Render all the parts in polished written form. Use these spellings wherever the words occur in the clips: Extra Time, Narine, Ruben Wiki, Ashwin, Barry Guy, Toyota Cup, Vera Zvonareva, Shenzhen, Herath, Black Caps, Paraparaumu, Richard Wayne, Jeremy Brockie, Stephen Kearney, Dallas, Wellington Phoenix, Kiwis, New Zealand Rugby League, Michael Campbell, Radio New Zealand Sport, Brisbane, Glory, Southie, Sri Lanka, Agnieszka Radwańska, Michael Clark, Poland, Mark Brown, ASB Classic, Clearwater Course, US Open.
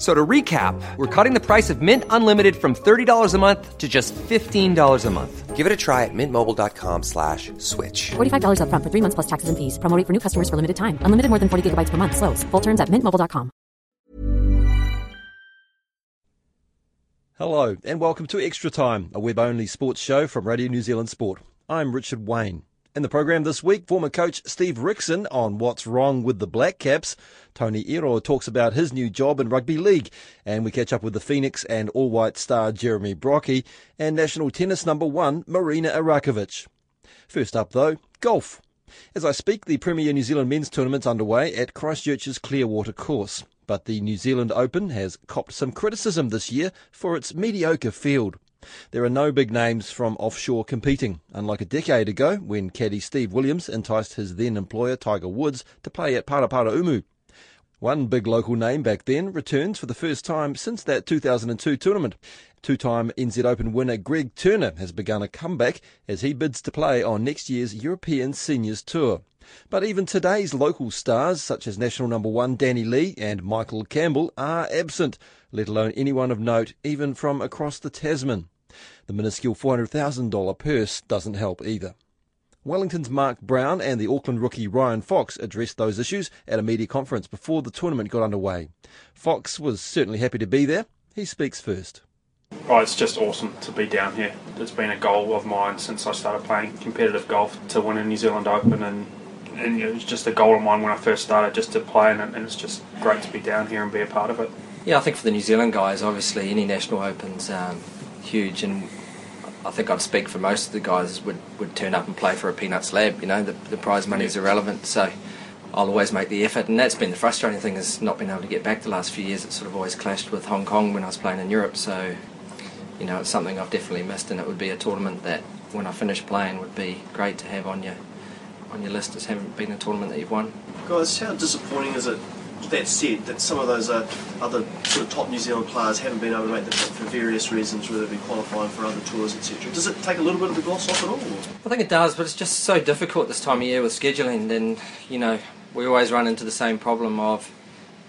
So to recap, we're cutting the price of Mint Unlimited from $30 a month to just $15 a month. Give it a try at mintmobile.com/switch. $45 up front for 3 months plus taxes and fees. Promo rate for new customers for limited time. Unlimited more than 40 gigabytes per month. Slows full terms at mintmobile.com. Hello and welcome to Extra Time, a web-only sports show from Radio New Zealand Sport. I'm Richard Wayne. In the program this week, former coach Steve Rixon on what's wrong with the Black Caps. Tony Iro talks about his new job in rugby league. And we catch up with the Phoenix and all-white star Jeremy Brockie and national tennis number one Marina Erakovic. First up, though, golf. As I speak, the Premier New Zealand men's tournament's underway at Christchurch's Clearwater Course. But the New Zealand Open has copped some criticism this year for its mediocre field. There are no big names from offshore competing, unlike a decade ago when caddy Steve Williams enticed his then-employer Tiger Woods to play at Paraparaumu. One big local name back then returns for the first time since that 2002 tournament. Two-time NZ Open winner Greg Turner has begun a comeback as he bids to play on next year's European Seniors Tour. But even today's local stars, such as national number one Danny Lee and Michael Campbell, are absent, let alone anyone of note, even from across the Tasman. The minuscule $400,000 purse doesn't help either. Wellington's Mark Brown and the Auckland rookie Ryan Fox addressed those issues at a media conference before the tournament got underway. Fox was certainly happy to be there. He speaks first. Oh, it's just awesome to be down here. It's been a goal of mine since I started playing competitive golf to win a New Zealand Open, and it was just a goal of mine when I first started just to play, and it's just great to be down here and be a part of it. Yeah, I think for the New Zealand guys, obviously any national Open's huge, and I think I'd speak for most of the guys would turn up and play for a peanut slab. You know, the prize money is irrelevant, so I'll always make the effort. And that's been the frustrating thing, is not being able to get back the last few years. It sort of always clashed with Hong Kong when I was playing in Europe, so you know, it's something I've definitely missed, and it would be a tournament that when I finish playing would be great to have on your list, as having been a tournament that you've won. Guys, how disappointing is it, that said, that some of those other sort of top New Zealand players haven't been able to make the trip for various reasons, whether it be qualifying for other tours, etc. Does it take a little bit of the gloss off at all? I think it does, but it's just so difficult this time of year with scheduling, and you know, we always run into the same problem of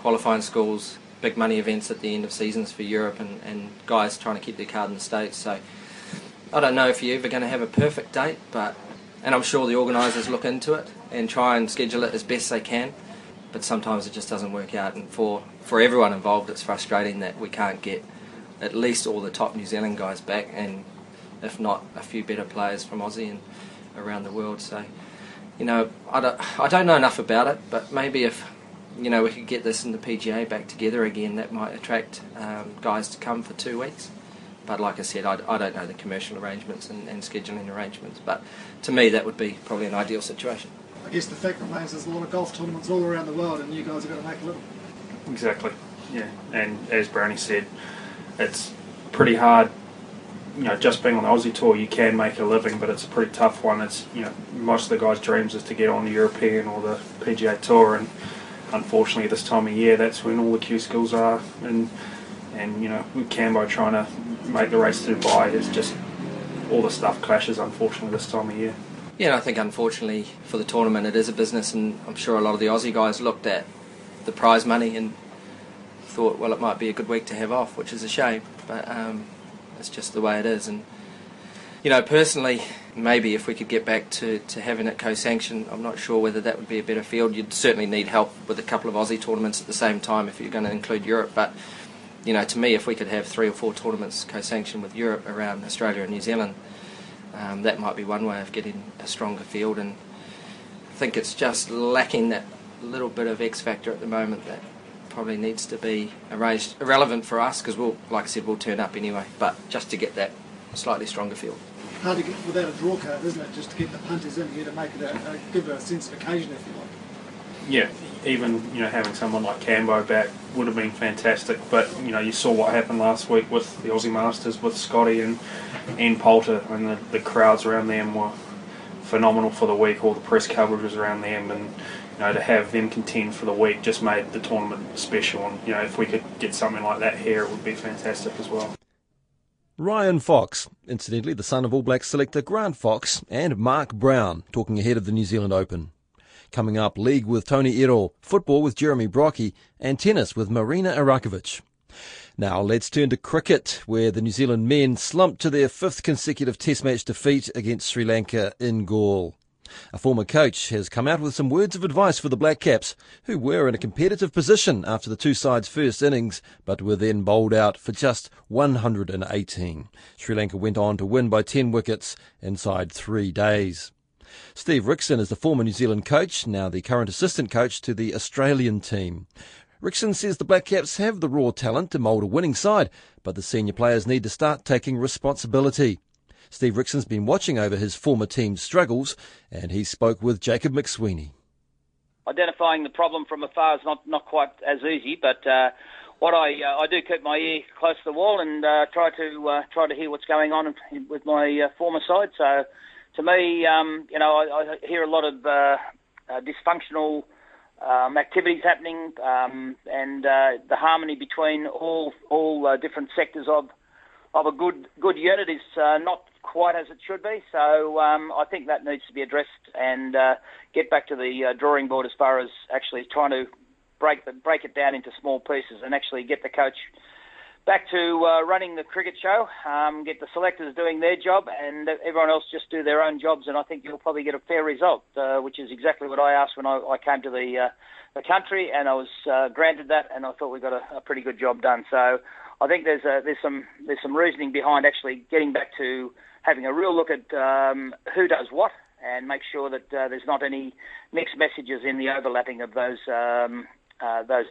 qualifying schools, big money events at the end of seasons for Europe, and guys trying to keep their card in the States. So I don't know if you're ever going to have a perfect date, and I'm sure the organisers look into it and try and schedule it as best they can. But sometimes it just doesn't work out, and for everyone involved it's frustrating that we can't get at least all the top New Zealand guys back, and if not a few better players from Aussie and around the world. So you know, I don't know enough about it, but maybe if you know we could get this and the PGA back together again, that might attract guys to come for 2 weeks. But like I said, I don't know the commercial arrangements and scheduling arrangements, but to me that would be probably an ideal situation. I guess the fact remains there's a lot of golf tournaments all around the world, and you guys have got to make a living. Exactly, yeah. And as Brownie said, it's pretty hard. You know, just being on the Aussie tour, you can make a living, but it's a pretty tough one. It's, you know, most of the guys' dreams is to get on the European or the PGA tour, and unfortunately, this time of year, that's when all the Q schools are. And you know, with Cambo trying to make the race to Dubai, it's just all the stuff clashes, unfortunately, this time of year. Yeah, I think unfortunately for the tournament it is a business, and I'm sure a lot of the Aussie guys looked at the prize money and thought, well, it might be a good week to have off, which is a shame, but it's just the way it is. And you know, personally, maybe if we could get back to having it co-sanctioned, I'm not sure whether that would be a better field. You'd certainly need help with a couple of Aussie tournaments at the same time if you're going to include Europe, but you know, to me, if we could have 3 or 4 tournaments co-sanctioned with Europe around Australia and New Zealand, that might be one way of getting a stronger field, and I think it's just lacking that little bit of X factor at the moment that probably needs to be erased. Irrelevant for us, because we'll, like I said, we'll turn up anyway, but just to get that slightly stronger field. Hard to get without a draw card, isn't it, just to get the punters in here to make it give it a sense of occasion, if you like. Yeah, even you know, having someone like Cambo back would have been fantastic, but you know, you saw what happened last week with the Aussie Masters with Scotty and Poulter, and the crowds around them were phenomenal for the week. All the press coverage was around them, and you know, to have them contend for the week just made the tournament special. And you know, if we could get something like that here, it would be fantastic as well. Ryan Fox, incidentally the son of All Blacks selector Grant Fox and Mark Brown, talking ahead of the New Zealand Open. Coming up, league with Tony Iro, football with Jeremy Brockie, and tennis with Marina Erakovic. Now let's turn to cricket, where the New Zealand men slumped to their fifth consecutive Test match defeat against Sri Lanka in Gaul. A former coach has come out with some words of advice for the Black Caps, who were in a competitive position after the two sides' first innings, but were then bowled out for just 118. Sri Lanka went on to win by 10 wickets inside 3 days. Steve Rixon is the former New Zealand coach, now the current assistant coach to the Australian team. Rixon says the Black Caps have the raw talent to mould a winning side, but the senior players need to start taking responsibility. Steve Rixon's been watching over his former team's struggles, and he spoke with Jacob McSweeney. Identifying the problem from afar is not quite as easy, but what I do keep my ear close to the wall and try to hear what's going on with my former side. So to me, you know, I hear a lot of dysfunctional activities happening, and the harmony between all different sectors of a good unit is not quite as it should be. So I think that needs to be addressed and get back to the drawing board as far as actually trying to break it down into small pieces and actually get the coach back to running the cricket show, get the selectors doing their job, and everyone else just do their own jobs, and I think you'll probably get a fair result, which is exactly what I asked when I came to the country, and I was granted that, and I thought we got a pretty good job done. So I think there's some reasoning behind actually getting back to having a real look at who does what, and make sure that there's not any mixed messages in the overlapping of those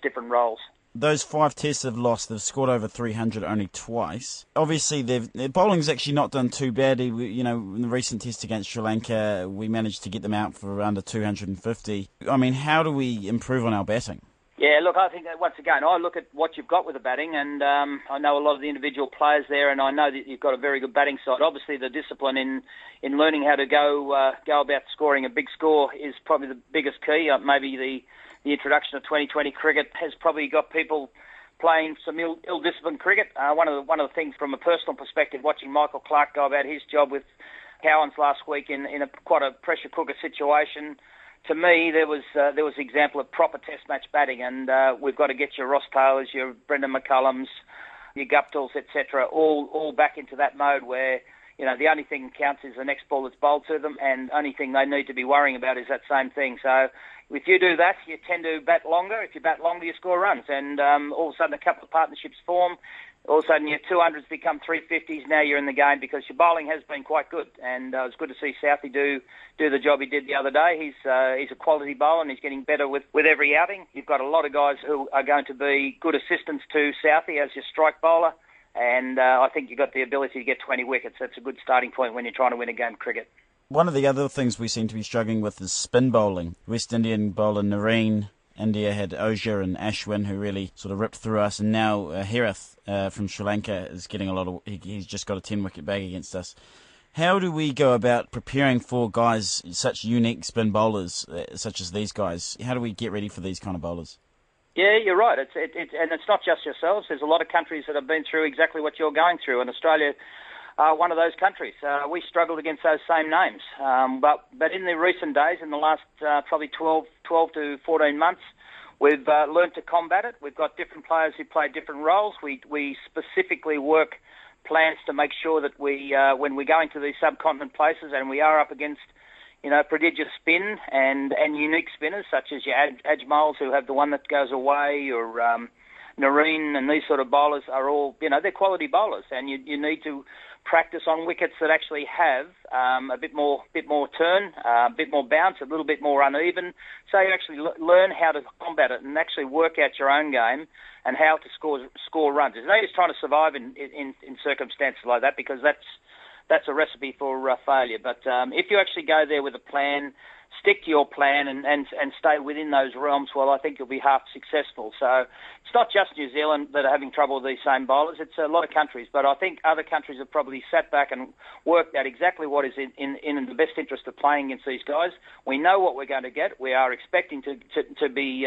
different roles. Those 5 tests they've lost, they've scored over 300 only twice. Obviously, their bowling's actually not done too badly. You know, in the recent test against Sri Lanka, we managed to get them out for under 250. I mean, how do we improve on our batting? Yeah, look, I think that once again, I look at what you've got with the batting, and I know a lot of the individual players there, and I know that you've got a very good batting side. Obviously, the discipline in learning how to go about scoring a big score is probably the biggest key. Maybe the introduction of 2020 cricket has probably got people playing some ill-disciplined cricket. One of the things from a personal perspective, watching Michael Clark go about his job with Cowans last week in quite a pressure cooker situation. To me, there was an example of proper Test match batting, and we've got to get your Ross Taylors, your Brendan McCullums, your Guptils, etc., all back into that mode where, you know, the only thing that counts is the next ball that's bowled to them, and only thing they need to be worrying about is that same thing. So if you do that, you tend to bat longer. If you bat longer, you score runs, and all of a sudden a couple of partnerships form. All of a sudden your 200s become 350s. Now you're in the game because your bowling has been quite good, and it's good to see Southie do the job he did the other day. He's a quality bowler, and he's getting better with every outing. You've got a lot of guys who are going to be good assistants to Southie as your strike bowler, and I think you've got the ability to get 20 wickets. That's a good starting point when you're trying to win a game of cricket. One of the other things we seem to be struggling with is spin bowling. West Indian bowler Narine, India had Osier and Ashwin who really sort of ripped through us, and now Herath from Sri Lanka is getting a lot of... He's just got a 10-wicket bag against us. How do we go about preparing for guys, such unique spin bowlers, such as these guys? How do we get ready for these kind of bowlers? Yeah, you're right. And it's not just yourselves. There's a lot of countries that have been through exactly what you're going through, and Australia... one of those countries. We struggled against those same names. But in the recent days, in the last probably 12 to 14 months, we've learned to combat it. We've got different players who play different roles. We specifically work plans to make sure that we, when we go into these subcontinent places and we are up against, you know, prodigious spin and unique spinners such as your Ajmals who have the one that goes away, or Narine, and these sort of bowlers are all, you know, they're quality bowlers, and you need to practice on wickets that actually have a bit more turn, a bit more bounce, a little bit more uneven, so you actually learn how to combat it and actually work out your own game and how to score runs. It's not just trying to survive in circumstances like that, because that's a recipe for failure. But if you actually go there with a plan, stick to your plan and stay within those realms, well, I think you'll be half successful. So it's not just New Zealand that are having trouble with these same bowlers. It's a lot of countries. But I think other countries have probably sat back and worked out exactly what is in the best interest of playing against these guys. We know what we're going to get. We are expecting to be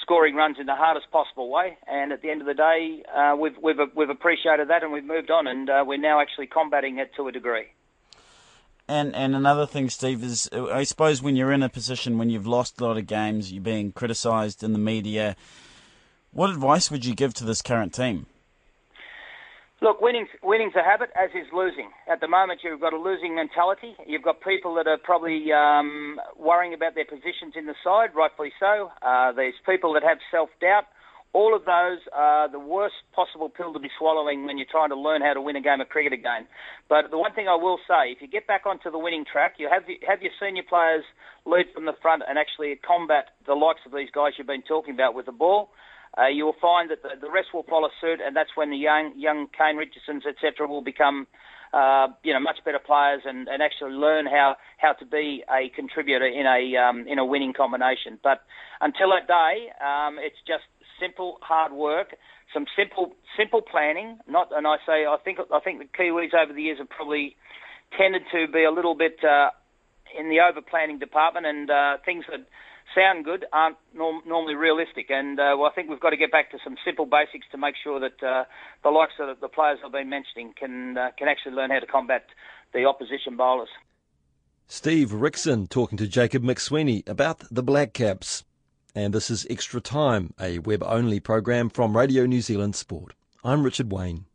scoring runs in the hardest possible way. And at the end of the day, we've appreciated that and we've moved on. And we're now actually combating it to a degree. And another thing, Steve, is I suppose when you're in a position when you've lost a lot of games, you're being criticised in the media, what advice would you give to this current team? Look, winning's a habit, as is losing. At the moment, you've got a losing mentality. You've got people that are probably worrying about their positions in the side, rightfully so. There's people that have self-doubt. All of those are the worst possible pill to be swallowing when you're trying to learn how to win a game of cricket again. But the one thing I will say, if you get back onto the winning track, you have your senior players lead from the front and actually combat the likes of these guys you've been talking about with the ball. You will find that the rest will follow suit, and that's when the young Kane Richardsons, etc., will become much better players and actually learn how to be a contributor in a winning combination. But until that day, it's just simple hard work, some simple planning. I think the Kiwis over the years have probably tended to be a little bit in the over planning department, and things that sound good aren't normally realistic. And I think we've got to get back to some simple basics to make sure that the likes of the players I've been mentioning can actually learn how to combat the opposition bowlers. Steve Rixon talking to Jacob McSweeney about the Black Caps. And this is Extra Time, a web-only program from Radio New Zealand Sport. I'm Richard Wayne.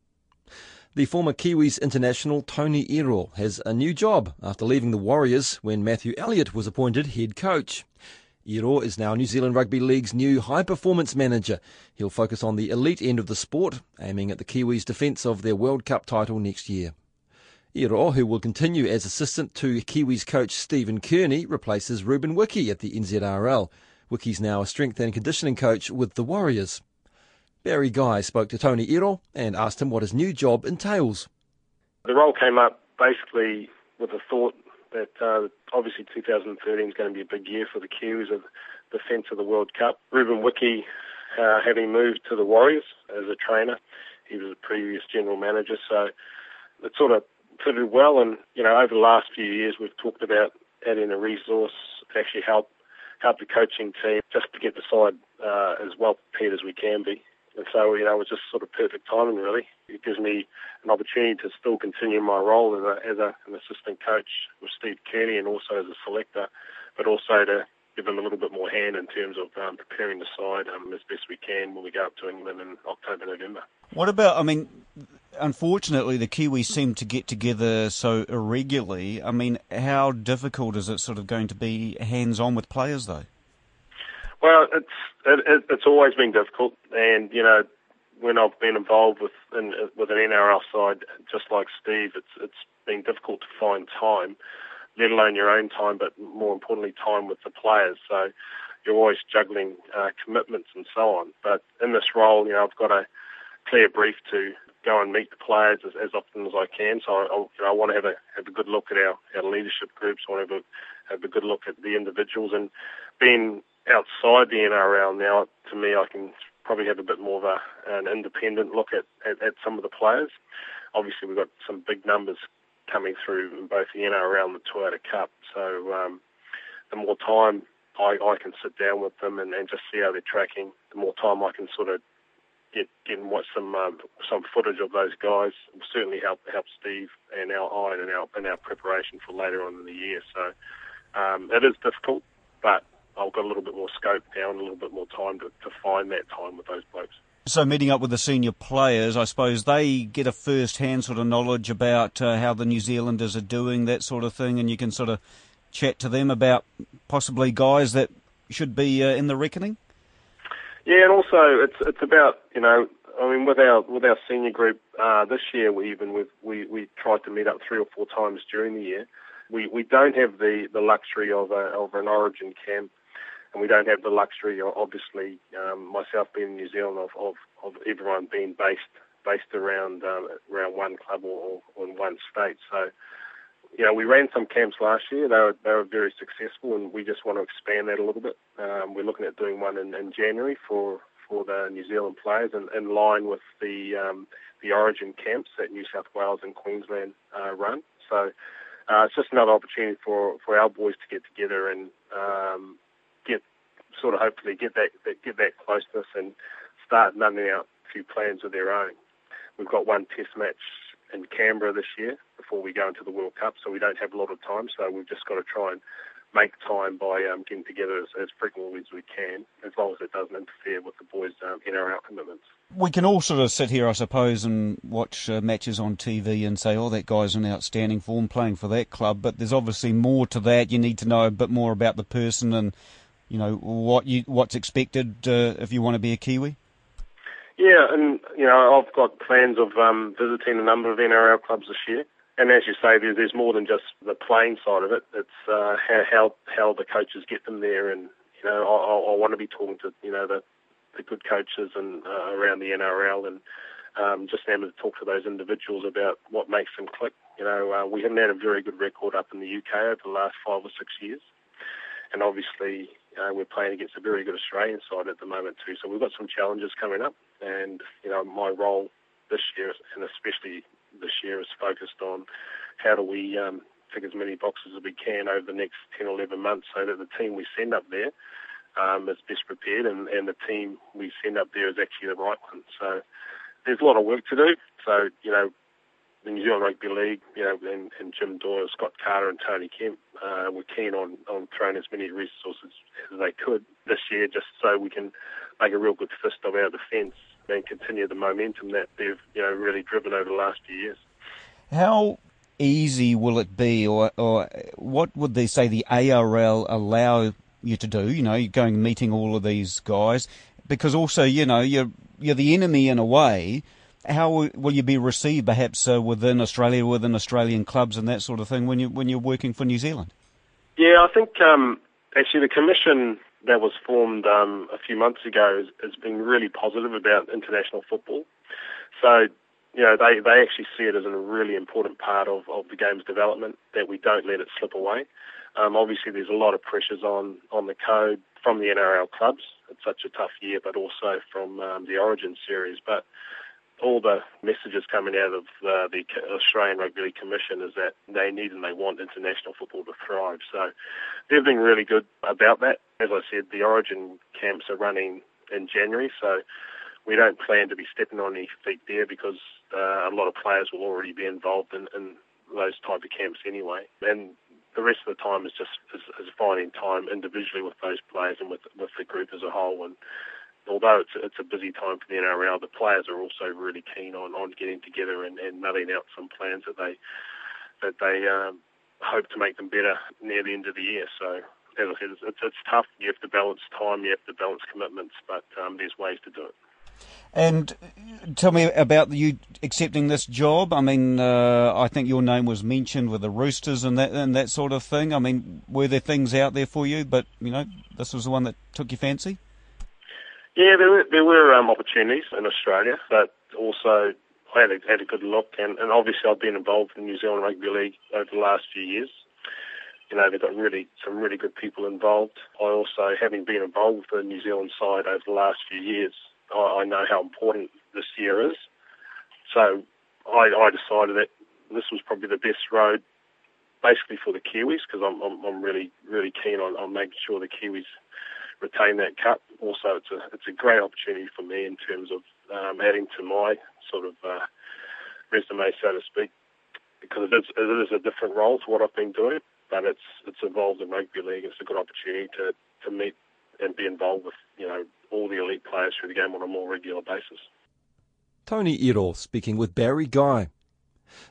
The former Kiwis international Tony Iro has a new job after leaving the Warriors when Matthew Elliott was appointed head coach. Iro is now New Zealand Rugby League's new high-performance manager. He'll focus on the elite end of the sport, aiming at the Kiwis' defence of their World Cup title next year. Iro, who will continue as assistant to Kiwis coach Stephen Kearney, replaces Ruben Wiki at the NZRL. Wiki's now a strength and conditioning coach with the Warriors. Barry Guy spoke to Tony Iro and asked him what his new job entails. The role came up basically with the thought that obviously 2013 is going to be a big year for the Kiwis of the defence of the World Cup. Ruben Wiki, having moved to the Warriors as a trainer, he was a previous general manager, so it sort of fitted well. And, you know, over the last few years we've talked about adding a resource to actually help the coaching team just to get the side as well prepared as we can be. And so, you know, it was just sort of perfect timing, really. It gives me an opportunity to still continue my role as an assistant coach with Steve Kearney and also as a selector, but also to give him a little bit more hand in terms of preparing the side as best we can when we go up to England in October, November. What about, I mean, unfortunately the Kiwis seem to get together so irregularly. I mean, how difficult is it sort of going to be hands-on with players, though? Well, it's always been difficult, and, you know, when I've been involved with an NRL side, just like Steve, it's been difficult to find time, let alone your own time, but more importantly, time with the players. So you're always juggling commitments and so on. But in this role, you know, I've got a clear brief to go and meet the players as often as I can. So I want to have a good look at our leadership groups. I want to have a good look at the individuals. And being outside the NRL now, to me, I can probably have a bit more of an independent look at some of the players. Obviously, we've got some big numbers coming through in both the NRL and the Toyota Cup. So the more time I can sit down with them and just see how they're tracking, the more time I can sort of get and watch some footage of those guys. It will certainly help Steve and our eye and our preparation for later on in the year. So it is difficult, but I've got a little bit more scope now and a little bit more time to find that time with those blokes. So meeting up with the senior players, I suppose they get a first-hand sort of knowledge about how the New Zealanders are doing, that sort of thing, and you can sort of chat to them about possibly guys that should be in the reckoning? Yeah, and also it's about, you know, I mean, with our senior group this year, we tried to meet up 3 or 4 times during the year. We don't have the luxury of an origin camp, and we don't have the luxury, obviously, myself being in New Zealand, of everyone being based around one club or in one state. So you know, we ran some camps last year. They were very successful, and we just want to expand that a little bit. We're looking at doing one in January for the New Zealand players, in line with the Origin camps that New South Wales and Queensland run. So it's just another opportunity for our boys to get together and get that closeness and start nutting out a few plans of their own. We've got one test match in Canberra this year before we go into the World Cup, so we don't have a lot of time, so we've just got to try and make time by getting together as frequently as we can, as long as it doesn't interfere with the boys' NRL commitments. We can all sort of sit here, I suppose, and watch matches on TV and say, oh, that guy's in outstanding form playing for that club, but there's obviously more to that. You need to know a bit more about the person and, you know, what's expected if you want to be a Kiwi. Yeah, and, you know, I've got plans of visiting a number of NRL clubs this year. And as you say, there's more than just the playing side of it. It's how the coaches get them there. And, you know, I want to be talking to, you know, the good coaches and around the NRL, and just able to talk to those individuals about what makes them click. You know, we haven't had a very good record up in the UK over the last 5 or 6 years. And obviously, we're playing against a very good Australian side at the moment too. So we've got some challenges coming up. And, you know, my role this year, and especially this year, is focused on how do we tick as many boxes as we can over the next 10 or 11 months so that the team we send up there is best prepared, and the team we send up there is actually the right one. So there's a lot of work to do. So, you know, the New Zealand Rugby League, you know, and Jim Doyle, Scott Carter and Tony Kemp were keen on throwing as many resources as they could this year just so we can make a real good fist of our defence and continue the momentum that they've, you know, really driven over the last few years. How easy will it be, or what would they say the ARL allow you to do, you know, going and meeting all of these guys? Because also, you know, you're the enemy in a way. How will you be received, perhaps within Australia, within Australian clubs and that sort of thing, when you're working for New Zealand? Yeah, I think actually the commission that was formed a few months ago has been really positive about international football. So, you know, they actually see it as a really important part of the game's development, that we don't let it slip away. Obviously, there's a lot of pressures on the code from the NRL clubs. It's such a tough year, but also from the Origin series. But all the messages coming out of the Australian Rugby League Commission is that they need and they want international football to thrive. So they've been really good about that. As I said, the Origin camps are running in January, so we don't plan to be stepping on any feet there because a lot of players will already be involved in those type of camps anyway. And the rest of the time is just is finding time individually with those players and with the group as a whole. And although it's a busy time for the NRL, the players are also really keen on getting together and nutting out some plans that they hope to make them better near the end of the year. So, as I said, it's tough. You have to balance time, you have to balance commitments, but there's ways to do it. And tell me about you accepting this job. I mean, I think your name was mentioned with the Roosters and that sort of thing. I mean, were there things out there for you, but, you know, this was the one that took your fancy? Yeah, there were opportunities in Australia, but also I had a good look, and obviously I've been involved in New Zealand Rugby League over the last few years. You know, they've got some really good people involved. I also, having been involved with the New Zealand side over the last few years, I know how important this year is. So I decided that this was probably the best road, basically for the Kiwis, because I'm really, really keen on making sure the Kiwis retain that cup. Also, it's a great opportunity for me in terms of adding to my sort of resume, so to speak, because it is a different role to what I've been doing, but it's involved in rugby league. It's a good opportunity to meet and be involved with, you know, all the elite players through the game on a more regular basis. Tony Iro speaking with Barry Guy.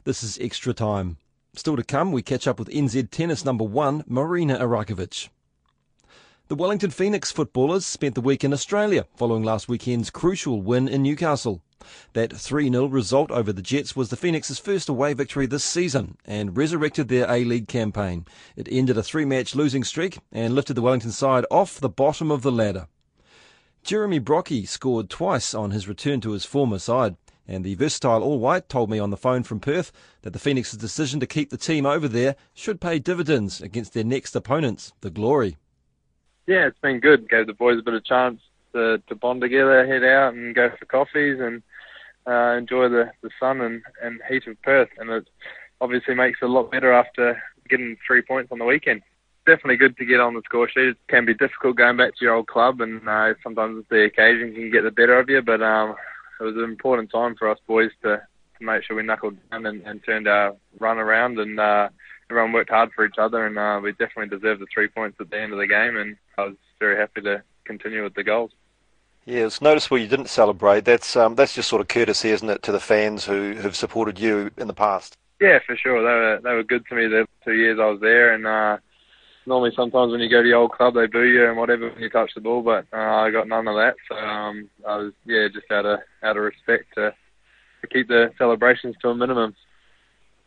This is Extra Time. Still to come, we catch up with NZ Tennis number 1, Marina Erakovic. The Wellington Phoenix footballers spent the week in Australia following last weekend's crucial win in Newcastle. That 3-0 result over the Jets was the Phoenix's first away victory this season and resurrected their A-League campaign. It ended a 3-match losing streak and lifted the Wellington side off the bottom of the ladder. Jeremy Brockie scored twice on his return to his former side. And the versatile All-White told me on the phone from Perth that the Phoenix's decision to keep the team over there should pay dividends against their next opponents, the Glory. Yeah, it's been good. Gave the boys a bit of chance to bond together, head out and go for coffees and enjoy the sun and heat of Perth. And it obviously makes it a lot better after getting 3 points on the weekend. Definitely good to get on the score sheet. It can be difficult going back to your old club, and sometimes the occasion can get the better of you, but it was an important time for us boys to make sure we knuckled down and turned our run around, and everyone worked hard for each other, and we definitely deserved the 3 points at the end of the game, and I was very happy to continue with the goals. Yeah, it's noticeable you didn't celebrate. That's just sort of courtesy, isn't it, to the fans who've supported you in the past? Yeah, for sure. They were good to me the 2 years I was there, and normally sometimes when you go to your old club they boo you and whatever when you touch the ball, but I got none of that, so I was just out of respect to keep the celebrations to a minimum.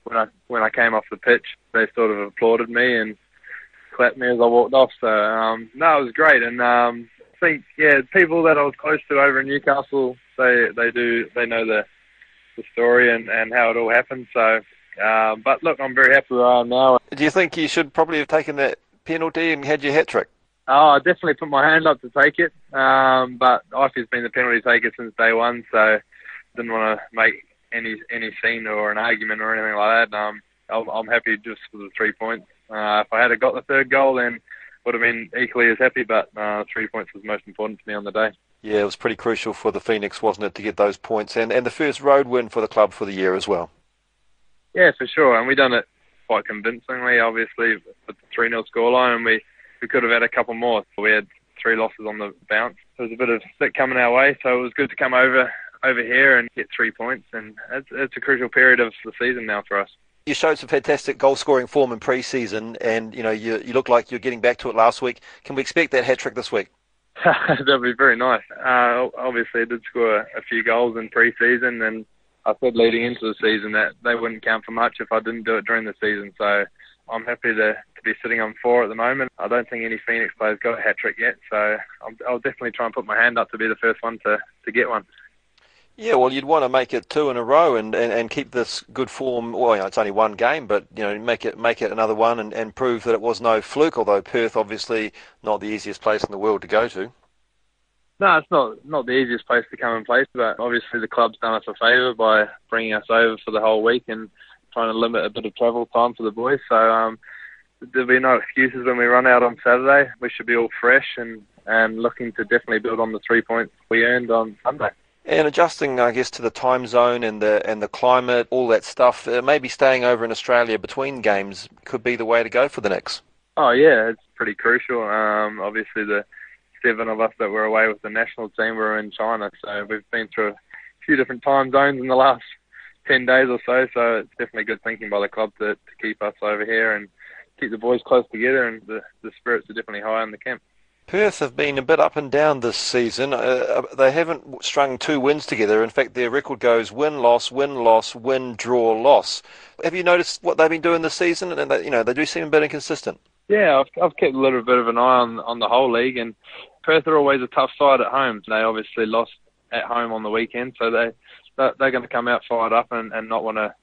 When I came off the pitch, they sort of applauded me and clapped me as I walked off, so it was great. And I think people that I was close to over in Newcastle, they know the story and how it all happened, so but look, I'm very happy where I am now. Do you think you should probably have taken that penalty and had your hat-trick? Oh, I definitely put my hand up to take it, but Ife's been the penalty taker since day one, so didn't want to make any scene or an argument or anything like that. I'm happy just for the 3 points. If I had got the third goal, then would have been equally as happy, but 3 points was most important to me on the day. Yeah, it was pretty crucial for the Phoenix, wasn't it, to get those points, and the first road win for the club for the year as well. Yeah, for sure, and we done it quite convincingly, obviously, with the 3-0 scoreline, and we could have had a couple more. We had 3 losses on the bounce. There was a bit of stick coming our way, so it was good to come over here and get 3 points, and it's a crucial period of the season now for us. You showed some fantastic goal-scoring form in pre-season, and you look like you're getting back to it last week. Can we expect that hat-trick this week? That would be very nice. Obviously, I did score a few goals in pre-season, and I said leading into the season that they wouldn't count for much if I didn't do it during the season, so I'm happy to be sitting on 4 at the moment. I don't think any Phoenix player's got a hat-trick yet, so I'll definitely try and put my hand up to be the first one to get one. Yeah, well, you'd want to make it 2 in a row and keep this good form. Well, it's only one game, but make it another one and prove that it was no fluke, although Perth, obviously, not the easiest place in the world to go to. No, it's not the easiest place to come and play, but obviously the club's done us a favour by bringing us over for the whole week and trying to limit a bit of travel time for the boys. So there'll be no excuses when we run out on Saturday. We should be all fresh and looking to definitely build on the 3 points we earned on Sunday. And adjusting, I guess, to the time zone and the climate, all that stuff, maybe staying over in Australia between games could be the way to go for the Knicks. Oh, yeah, it's pretty crucial. Obviously, the 7 of us that were away with the national team were in China, so we've been through a few different time zones in the last 10 days or so it's definitely good thinking by the club to keep us over here and keep the boys close together, and the spirits are definitely high in the camp. Perth have been a bit up and down this season. They haven't strung 2 wins together. In fact, their record goes win-loss, win-loss, win-draw, loss. Have you noticed what they've been doing this season? And they do seem a bit inconsistent. Yeah, I've kept a little bit of an eye on the whole league, and Perth are always a tough side at home. They obviously lost at home on the weekend, so they're going to come out fired up and not want to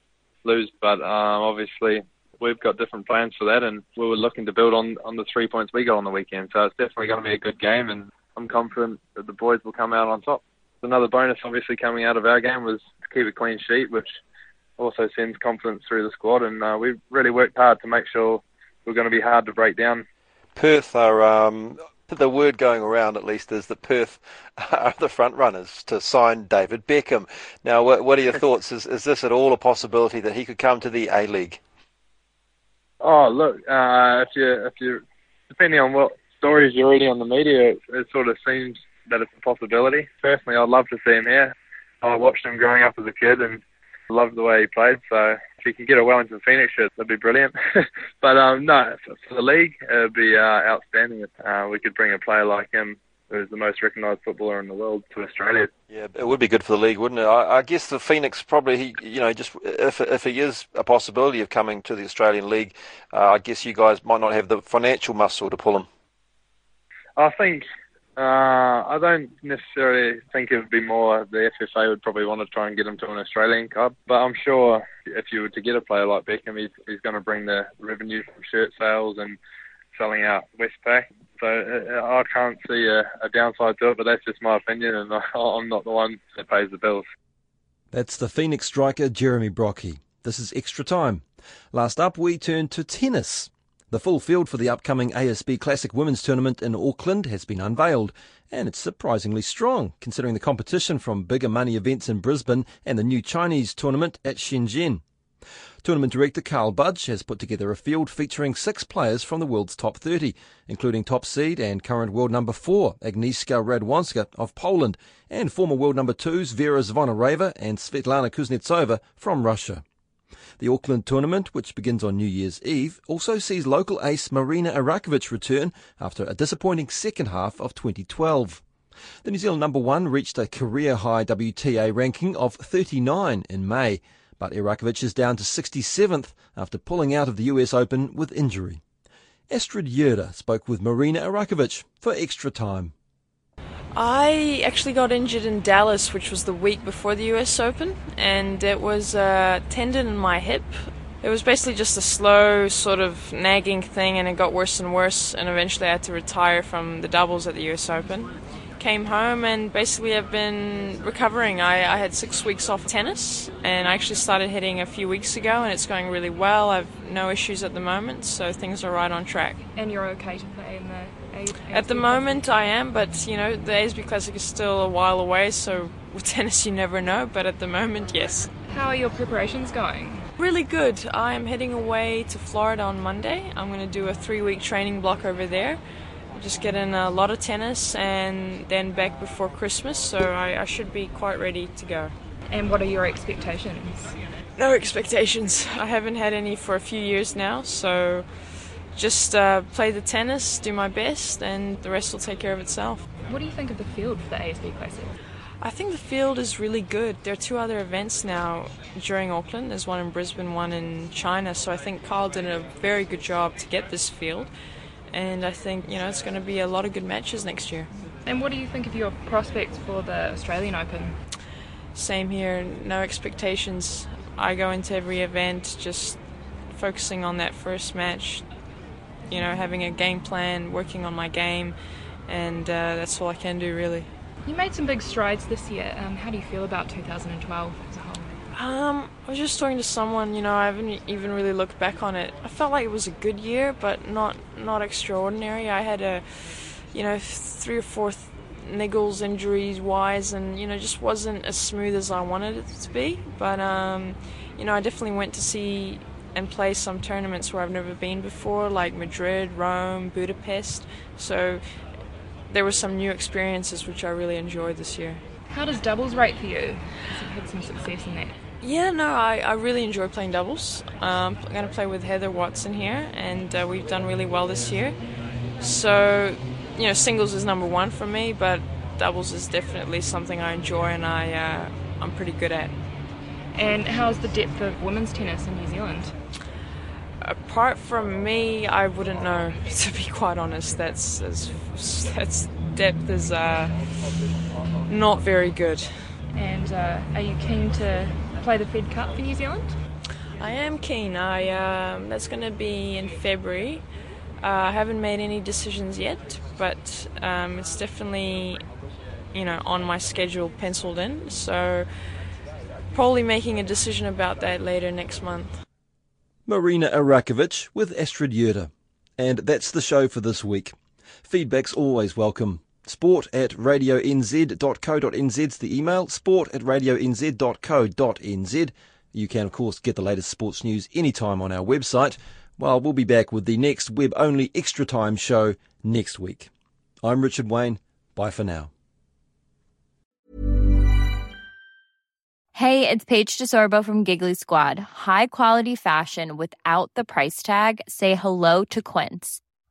lose. But obviously we've got different plans for that, and we were looking to build on the 3 points we got on the weekend. So it's definitely going to be a good game, and I'm confident that the boys will come out on top. Another bonus obviously coming out of our game was to keep a clean sheet, which also sends confidence through the squad, and we've really worked hard to make sure we're going to be hard to break down. Perth are... The word going around, at least, is that Perth are the front runners to sign David Beckham. Now, what are your thoughts? Is this at all a possibility that he could come to the A-League? Oh, look, if you depending on what stories you're reading on the media, it sort of seems that it's a possibility. Personally, I'd love to see him here. I watched him growing up as a kid and loved the way he played, so if you can get a Wellington Phoenix shirt, that'd be brilliant. But no, for the league, it'd be outstanding if we could bring a player like him, who's the most recognised footballer in the world, to Australia. Yeah, it would be good for the league, wouldn't it? I guess the Phoenix probably, just if he is a possibility of coming to the Australian League, I guess you guys might not have the financial muscle to pull him. I think I don't necessarily think it would be more. The FFA would probably want to try and get him to an Australian club, but I'm sure if you were to get a player like Beckham, he's going to bring the revenue from shirt sales and selling out Westpac. So I can't see a downside to it, but that's just my opinion, and I'm not the one that pays the bills. That's the Phoenix striker Jeremy Brockie. This is Extra Time. Last up, we turn to tennis. The full field for the upcoming ASB Classic Women's Tournament in Auckland has been unveiled, and it's surprisingly strong, considering the competition from bigger money events in Brisbane and the new Chinese tournament at Shenzhen. Tournament director Carl Budge has put together a field featuring 6 players from the world's top 30, including top seed and current world number 4 Agnieszka Radwanska of Poland, and former world number 2s Vera Zvonareva and Svetlana Kuznetsova from Russia. The Auckland tournament, which begins on New Year's Eve, also sees local ace Marina Erakovic return after a disappointing second half of 2012. The New Zealand number 1 reached a career-high WTA ranking of 39 in May, but Erakovic is down to 67th after pulling out of the US Open with injury. Astrid Yerda spoke with Marina Erakovic for Extra Time. I actually got injured in Dallas, which was the week before the US Open, and it was a tendon in my hip. It was basically just a slow sort of nagging thing, and it got worse and worse, and eventually I had to retire from the doubles at the US Open. Came home and basically I've been recovering. I had 6 weeks off tennis, and I actually started hitting a few weeks ago, and it's going really well. I've no issues at the moment, so things are right on track. And you're okay to play in the ASB? At the moment I am, but you know, the ASB Classic is still a while away, so with tennis you never know, but at the moment, yes. How are your preparations going? Really good. I'm heading away to Florida on Monday. I'm going to do a 3-week training block over there. Just get in a lot of tennis and then back before Christmas, so I should be quite ready to go. And what are your expectations? No expectations. I haven't had any for a few years now, so just play the tennis, do my best, and the rest will take care of itself. What do you think of the field for the ASB Classic? I think the field is really good. There are 2 other events now during Auckland. There's one in Brisbane, one in China, so I think Carl did a very good job to get this field. And I think, you know, it's going to be a lot of good matches next year. And what do you think of your prospects for the Australian Open? Same here, no expectations. I go into every event just focusing on that first match, you know, having a game plan, working on my game, and that's all I can do, really. You made some big strides this year. How do you feel about 2012 as a whole? I was just talking to someone, you know, I haven't even really looked back on it. I felt like it was a good year, but not extraordinary. I had, 3 or 4 niggles injuries-wise, and, you know, just wasn't as smooth as I wanted it to be. But, you know, I definitely went to see and play some tournaments where I've never been before, like Madrid, Rome, Budapest. So there were some new experiences which I really enjoyed this year. How does doubles rate for you? You've had some success in that. Yeah, no, I really enjoy playing doubles. I'm going to play with Heather Watson here, and we've done really well this year. So, you know, singles is number 1 for me, but doubles is definitely something I enjoy and I'm pretty good at. And how's the depth of women's tennis in New Zealand? Apart from me, I wouldn't know, to be quite honest. That's depth is not very good. And are you keen to play the Fed Cup for New Zealand? I am keen. That's going to be in February. I haven't made any decisions yet, but it's definitely, you know, on my schedule, penciled in. So probably making a decision about that later next month. Marina Erakovic with Astrid Yerda. And that's the show for this week. Feedback's always welcome. sport@radionz.co.nz's the email, sport@radionz.co.nz. You can, of course, get the latest sports news anytime on our website. Well, we'll be back with the next web-only Extra Time show next week. I'm Richard Wayne. Bye for now. Hey, it's Paige DeSorbo from Giggly Squad. High quality fashion without the price tag. Say hello to Quince.